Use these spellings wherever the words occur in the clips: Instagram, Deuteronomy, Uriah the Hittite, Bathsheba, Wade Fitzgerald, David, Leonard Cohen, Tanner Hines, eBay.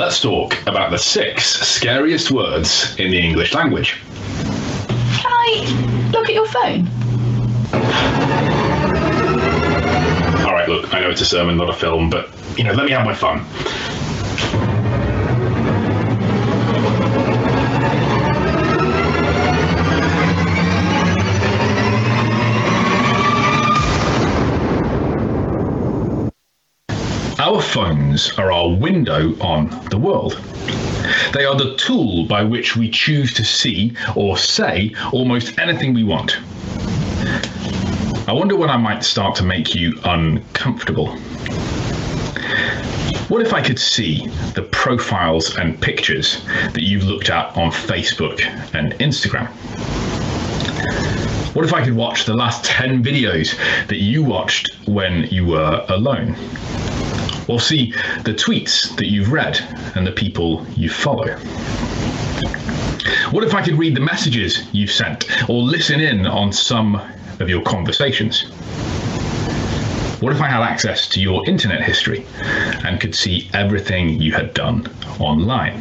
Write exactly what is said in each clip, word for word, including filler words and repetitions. Let's talk about the six scariest words in the English language. Can I look at your phone? All right, look, I know it's a sermon, not a film, but, you know, let me have my fun. Our phones are our window on the world. They are the tool by which we choose to see or say almost anything we want. I wonder when I might start to make you uncomfortable. What if I could see the profiles and pictures that you've looked at on Facebook and Instagram? What if I could watch the last ten videos that you watched when you were alone? Or see the tweets that you've read and the people you follow? What if I could read the messages you've sent or listen in on some of your conversations? What if I had access to your internet history and could see everything you had done online?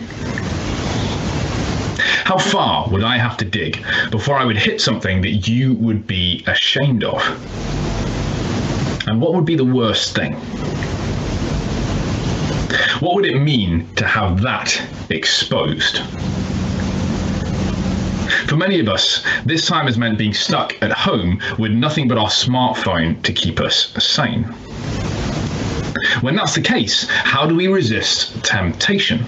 How far would I have to dig before I would hit something that you would be ashamed of? And what would be the worst thing? What would it mean to have that exposed? For many of us, this time has meant being stuck at home with nothing but our smartphone to keep us sane. When that's the case, how do we resist temptation?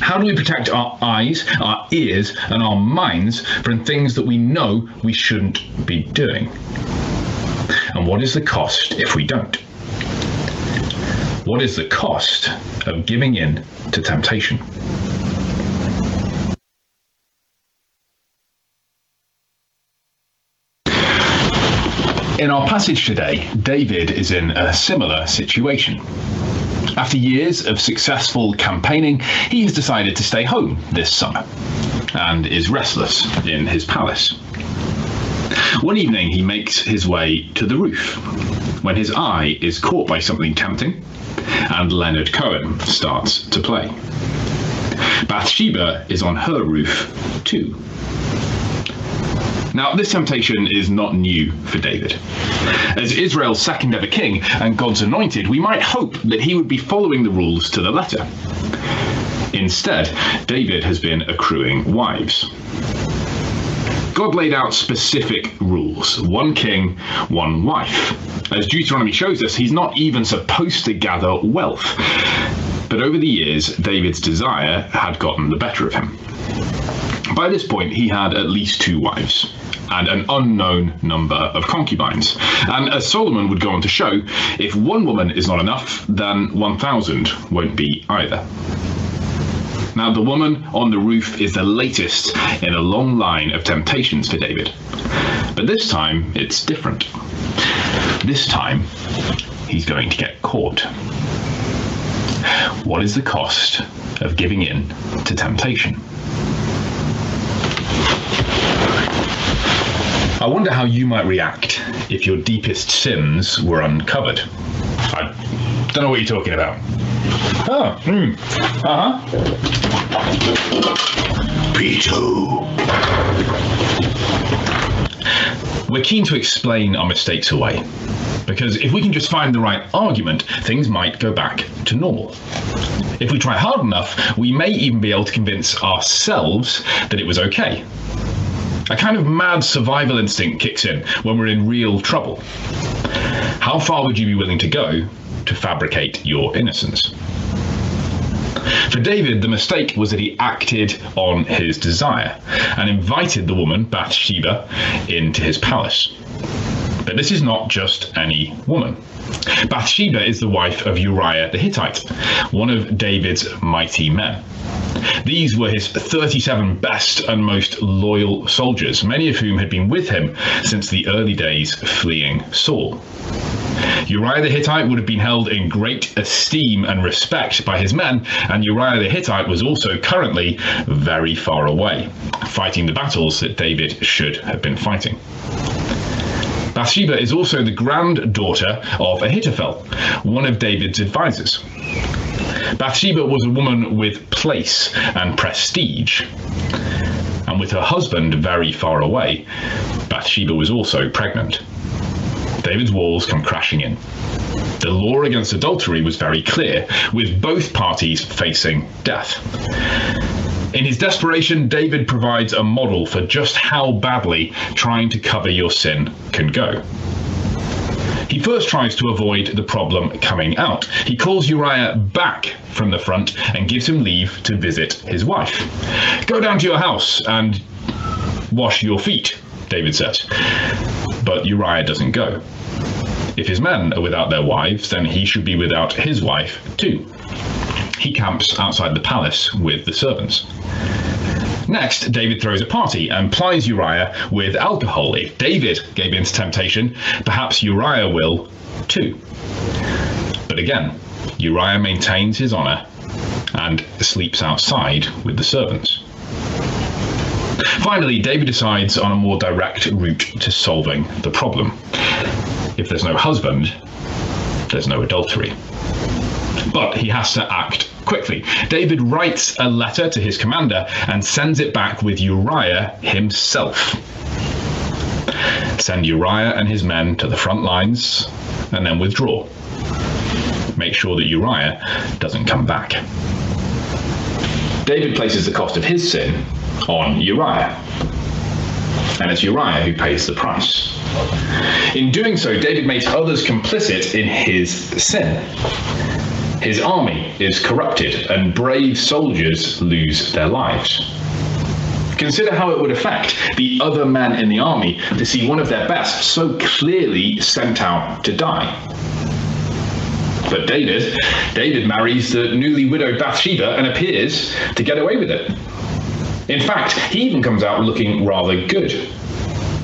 How do we protect our eyes, our ears, and our minds from things that we know we shouldn't be doing? And what is the cost if we don't? What is the cost of giving in to temptation? In our passage today, David is in a similar situation. After years of successful campaigning, he has decided to stay home this summer and is restless in his palace. One evening, he makes his way to the roof when his eye is caught by something tempting and Leonard Cohen starts to play. Bathsheba is on her roof too. Now, this temptation is not new for David. As Israel's second ever king and God's anointed, we might hope that he would be following the rules to the letter. Instead, David has been accruing wives. God laid out specific rules, one king, one wife. As Deuteronomy shows us, he's not even supposed to gather wealth. But over the years, David's desire had gotten the better of him. By this point, he had at least two wives and an unknown number of concubines. And as Solomon would go on to show, if one woman is not enough, then one thousand won't be either. Now, the woman on the roof is the latest in a long line of temptations for David. But this time, it's different. This time, he's going to get caught. What is the cost of giving in to temptation? I wonder how you might react if your deepest sins were uncovered. I don't know what you're talking about. Oh, mm. uh-huh. Peter. We're keen to explain our mistakes away, because if we can just find the right argument, things might go back to normal. If we try hard enough, we may even be able to convince ourselves that it was okay. A kind of mad survival instinct kicks in when we're in real trouble. How far would you be willing to go to fabricate your innocence? For David, the mistake was that he acted on his desire and invited the woman, Bathsheba, into his palace. But this is not just any woman. Bathsheba is the wife of Uriah the Hittite, one of David's mighty men. These were his thirty-seven best and most loyal soldiers, many of whom had been with him since the early days fleeing Saul. Uriah the Hittite would have been held in great esteem and respect by his men, and Uriah the Hittite was also currently very far away, fighting the battles that David should have been fighting. Bathsheba is also the granddaughter of Ahithophel, one of David's advisors. Bathsheba was a woman with place and prestige, and with her husband very far away, Bathsheba was also pregnant. David's walls come crashing in. The law against adultery was very clear, with both parties facing death. In his desperation, David provides a model for just how badly trying to cover your sin can go. He first tries to avoid the problem coming out. He calls Uriah back from the front and gives him leave to visit his wife. "Go down to your house and wash your feet," David says. But Uriah doesn't go. If his men are without their wives, then he should be without his wife too. He camps outside the palace with the servants. Next, David throws a party and plies Uriah with alcohol. If David gave in to temptation, perhaps Uriah will too. But again, Uriah maintains his honor and sleeps outside with the servants. Finally, David decides on a more direct route to solving the problem. If there's no husband, there's no adultery. But he has to act quickly. David writes a letter to his commander and sends it back with Uriah himself. Send Uriah and his men to the front lines and then withdraw. Make sure that Uriah doesn't come back. David places the cost of his sin on Uriah, and it's Uriah who pays the price. In doing so, David makes others complicit in his sin. His army is corrupted and brave soldiers lose their lives. Consider how it would affect the other men in the army to see one of their best so clearly sent out to die. But David, David marries the newly widowed Bathsheba and appears to get away with it. In fact, he even comes out looking rather good.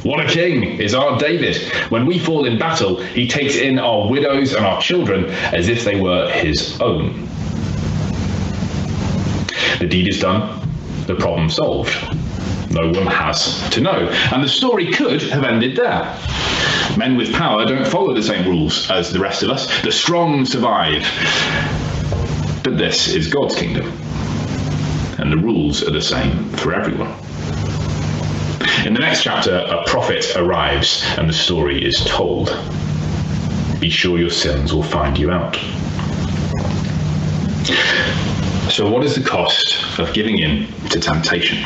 What a king is our David! When we fall in battle, he takes in our widows and our children as if they were his own. The deed is done, the problem solved. No one has to know, and the story could have ended there. Men with power don't follow the same rules as the rest of us. The strong survive. But this is God's kingdom, and the rules are the same for everyone. In the next chapter, a prophet arrives and the story is told. Be sure your sins will find you out. So what is the cost of giving in to temptation?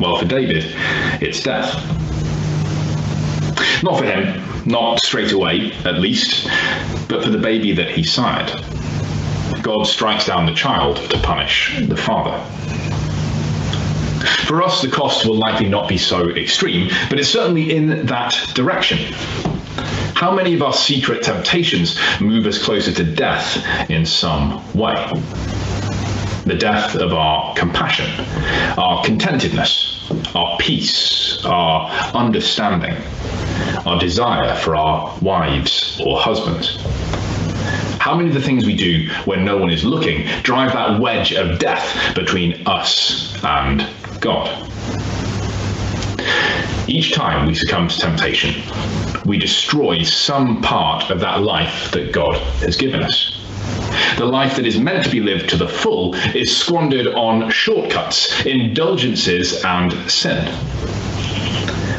Well, for David, it's death. Not for him, not straight away, at least, but for the baby that he sired. God strikes down the child to punish the father. For us, the cost will likely not be so extreme, but it's certainly in that direction. How many of our secret temptations move us closer to death in some way? The death of our compassion, our contentedness, our peace, our understanding, our desire for our wives or husbands. How many of the things we do when no one is looking drive that wedge of death between us and God? Each time we succumb to temptation, we destroy some part of that life that God has given us. The life that is meant to be lived to the full is squandered on shortcuts, indulgences, and sin.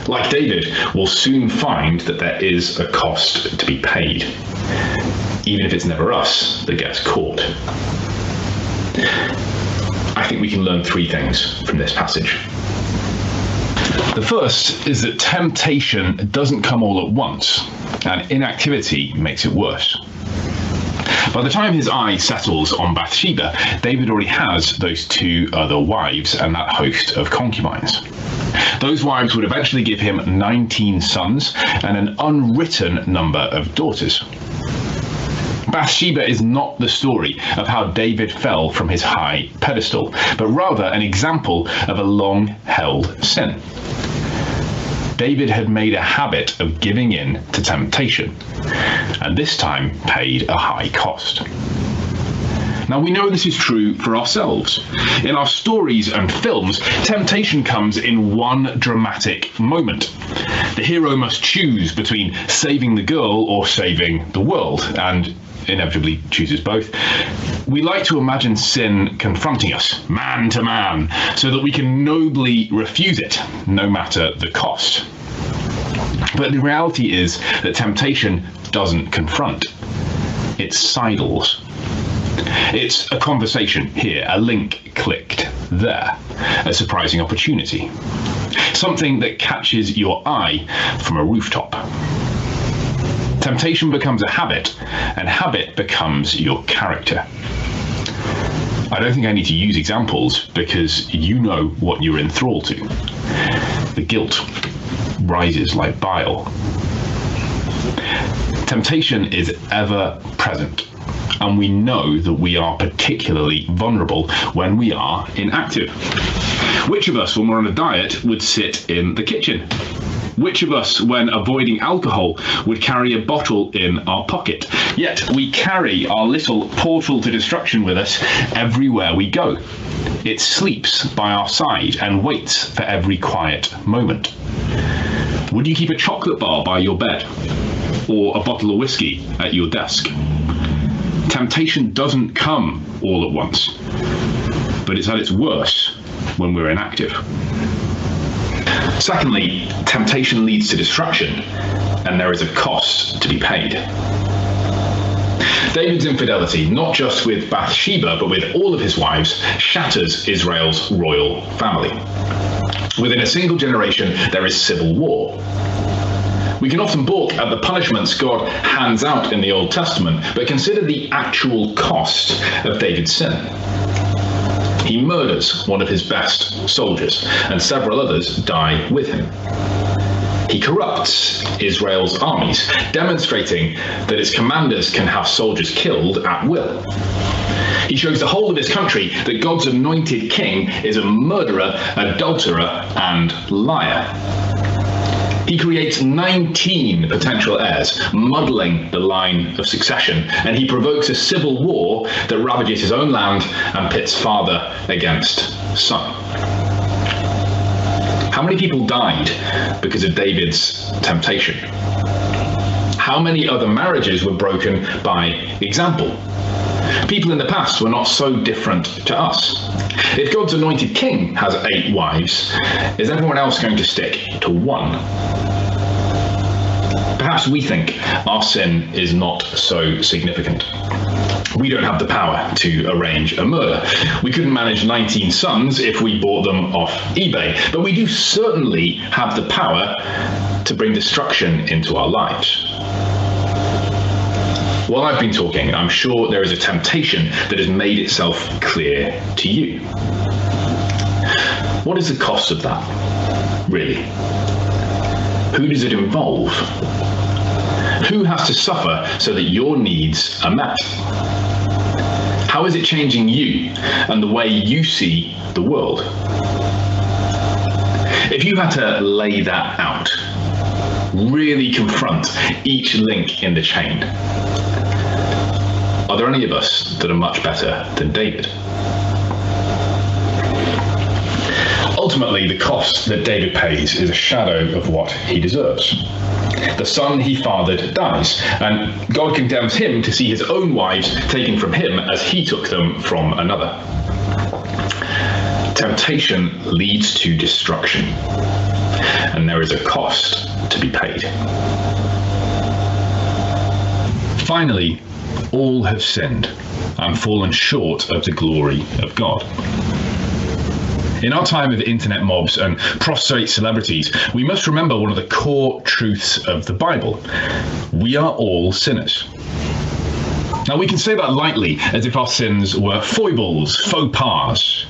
Like David, we'll soon find that there is a cost to be paid, even if it's never us that gets caught. I think we can learn three things from this passage. The first is that temptation doesn't come all at once, and inactivity makes it worse. By the time his eye settles on Bathsheba, David already has those two other wives and that host of concubines. Those wives would eventually give him nineteen sons and an unwritten number of daughters. Bathsheba is not the story of how David fell from his high pedestal, but rather an example of a long-held sin. David had made a habit of giving in to temptation, and this time paid a high cost. Now, we know this is true for ourselves. In our stories and films, temptation comes in one dramatic moment. The hero must choose between saving the girl or saving the world, and inevitably chooses both. We like to imagine sin confronting us, man to man, so that we can nobly refuse it, no matter the cost. But the reality is that temptation doesn't confront. It sidles. It's a conversation here, a link clicked there, a surprising opportunity, something that catches your eye from a rooftop. Temptation becomes a habit, and habit becomes your character. I don't think I need to use examples because you know what you're in thrall to. The guilt rises like bile. Temptation is ever present, and we know that we are particularly vulnerable when we are inactive. Which of us, when we're on a diet, would sit in the kitchen? Which of us, when avoiding alcohol, would carry a bottle in our pocket? Yet we carry our little portal to destruction with us everywhere we go. It sleeps by our side and waits for every quiet moment. Would you keep a chocolate bar by your bed, or a bottle of whiskey at your desk? Temptation doesn't come all at once, but it's at its worst when we're inactive. Secondly, temptation leads to destruction, and there is a cost to be paid. David's infidelity, not just with Bathsheba, but with all of his wives, shatters Israel's royal family. Within a single generation, there is civil war. We can often balk at the punishments God hands out in the Old Testament, but consider the actual cost of David's sin. He murders one of his best soldiers, and several others die with him. He corrupts Israel's armies, demonstrating that its commanders can have soldiers killed at will. He shows the whole of his country that God's anointed king is a murderer, adulterer, and liar. He creates nineteen potential heirs, muddling the line of succession, and he provokes a civil war that ravages his own land and pits father against son. How many people died because of David's temptation? How many other marriages were broken by example? People in the past were not so different to us. If God's anointed king has eight wives, is everyone else going to stick to one? Perhaps we think our sin is not so significant. We don't have the power to arrange a murder. We couldn't manage nineteen sons if we bought them off eBay, but we do certainly have the power to bring destruction into our lives. While I've been talking, I'm sure there is a temptation that has made itself clear to you. What is the cost of that, really? Who does it involve? Who has to suffer so that your needs are met? How is it changing you and the way you see the world? If you had to lay that out, really confront each link in the chain, are there any of us that are much better than David? Ultimately, the cost that David pays is a shadow of what he deserves. The son he fathered dies, and God condemns him to see his own wives taken from him as he took them from another. Temptation leads to destruction, and there is a cost to be paid. Finally, all have sinned and fallen short of the glory of God. In our time of internet mobs and prostrate celebrities, we must remember one of the core truths of the Bible. We are all sinners. Now, we can say that lightly, as if our sins were foibles, faux pas.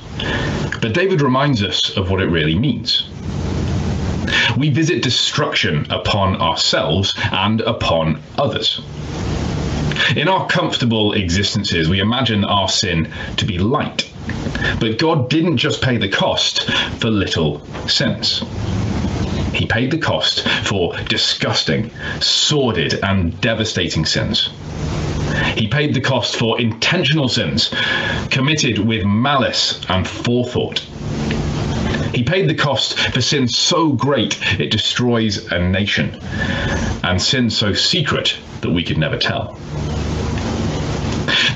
But David reminds us of what it really means. We visit destruction upon ourselves and upon others. In our comfortable existences, we imagine our sin to be light. But God didn't just pay the cost for little sins. He paid the cost for disgusting, sordid, and devastating sins. He paid the cost for intentional sins committed with malice and forethought. He paid the cost for sin so great it destroys a nation, and sin so secret that we could never tell.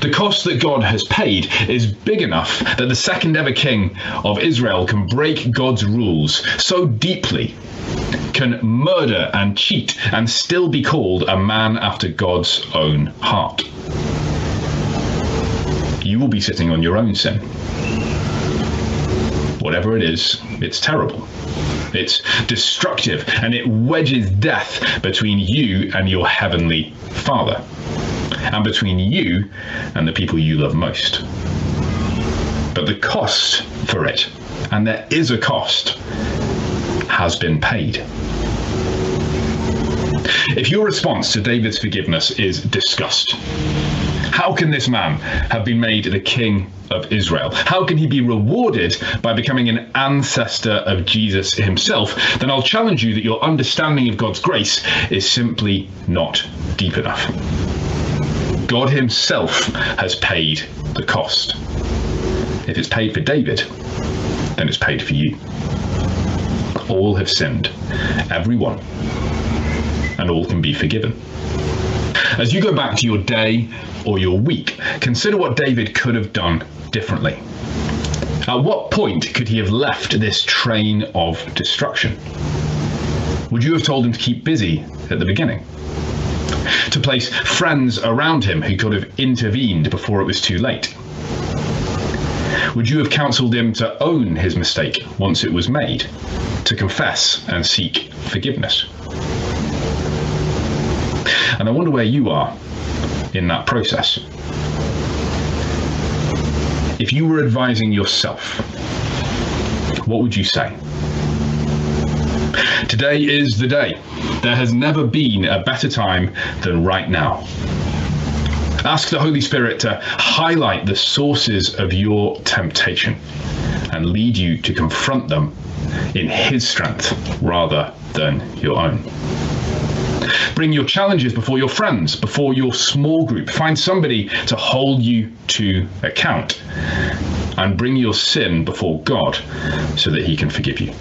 The cost that God has paid is big enough that the second ever king of Israel can break God's rules so deeply, can murder and cheat and still be called a man after God's own heart. You will be sitting on your own sin. Whatever it is, it's terrible. It's destructive, and it wedges death between you and your heavenly Father, and between you and the people you love most. But the cost for it, and there is a cost, has been paid. If your response to David's forgiveness is disgust, how can this man have been made the king of Israel? How can he be rewarded by becoming an ancestor of Jesus himself? Then I'll challenge you that your understanding of God's grace is simply not deep enough. God himself has paid the cost. If it's paid for David, then it's paid for you. All have sinned, everyone, and all can be forgiven. As you go back to your day or your week, consider what David could have done differently. At what point could he have left this train of destruction? Would you have told him to keep busy at the beginning? To place friends around him who could have intervened before it was too late? Would you have counseled him to own his mistake once it was made, to confess and seek forgiveness? And I wonder where you are in that process. If you were advising yourself, what would you say? Today is the day. There has never been a better time than right now. Ask the Holy Spirit to highlight the sources of your temptation and lead you to confront them in His strength rather than your own. Bring your challenges before your friends, before your small group. Find somebody to hold you to account, and bring your sin before God so that He can forgive you.